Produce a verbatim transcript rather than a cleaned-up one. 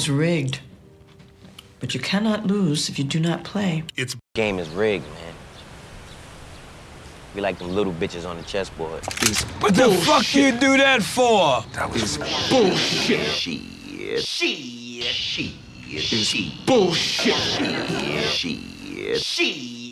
is rigged, but you cannot lose if you do not play. It's game is rigged, man. We like them little bitches on the chessboard. It's what bullshit. The fuck you do that for? That was bullshit. Shit. Shit. Shit. Shit. Bullshit. Shit. Shit.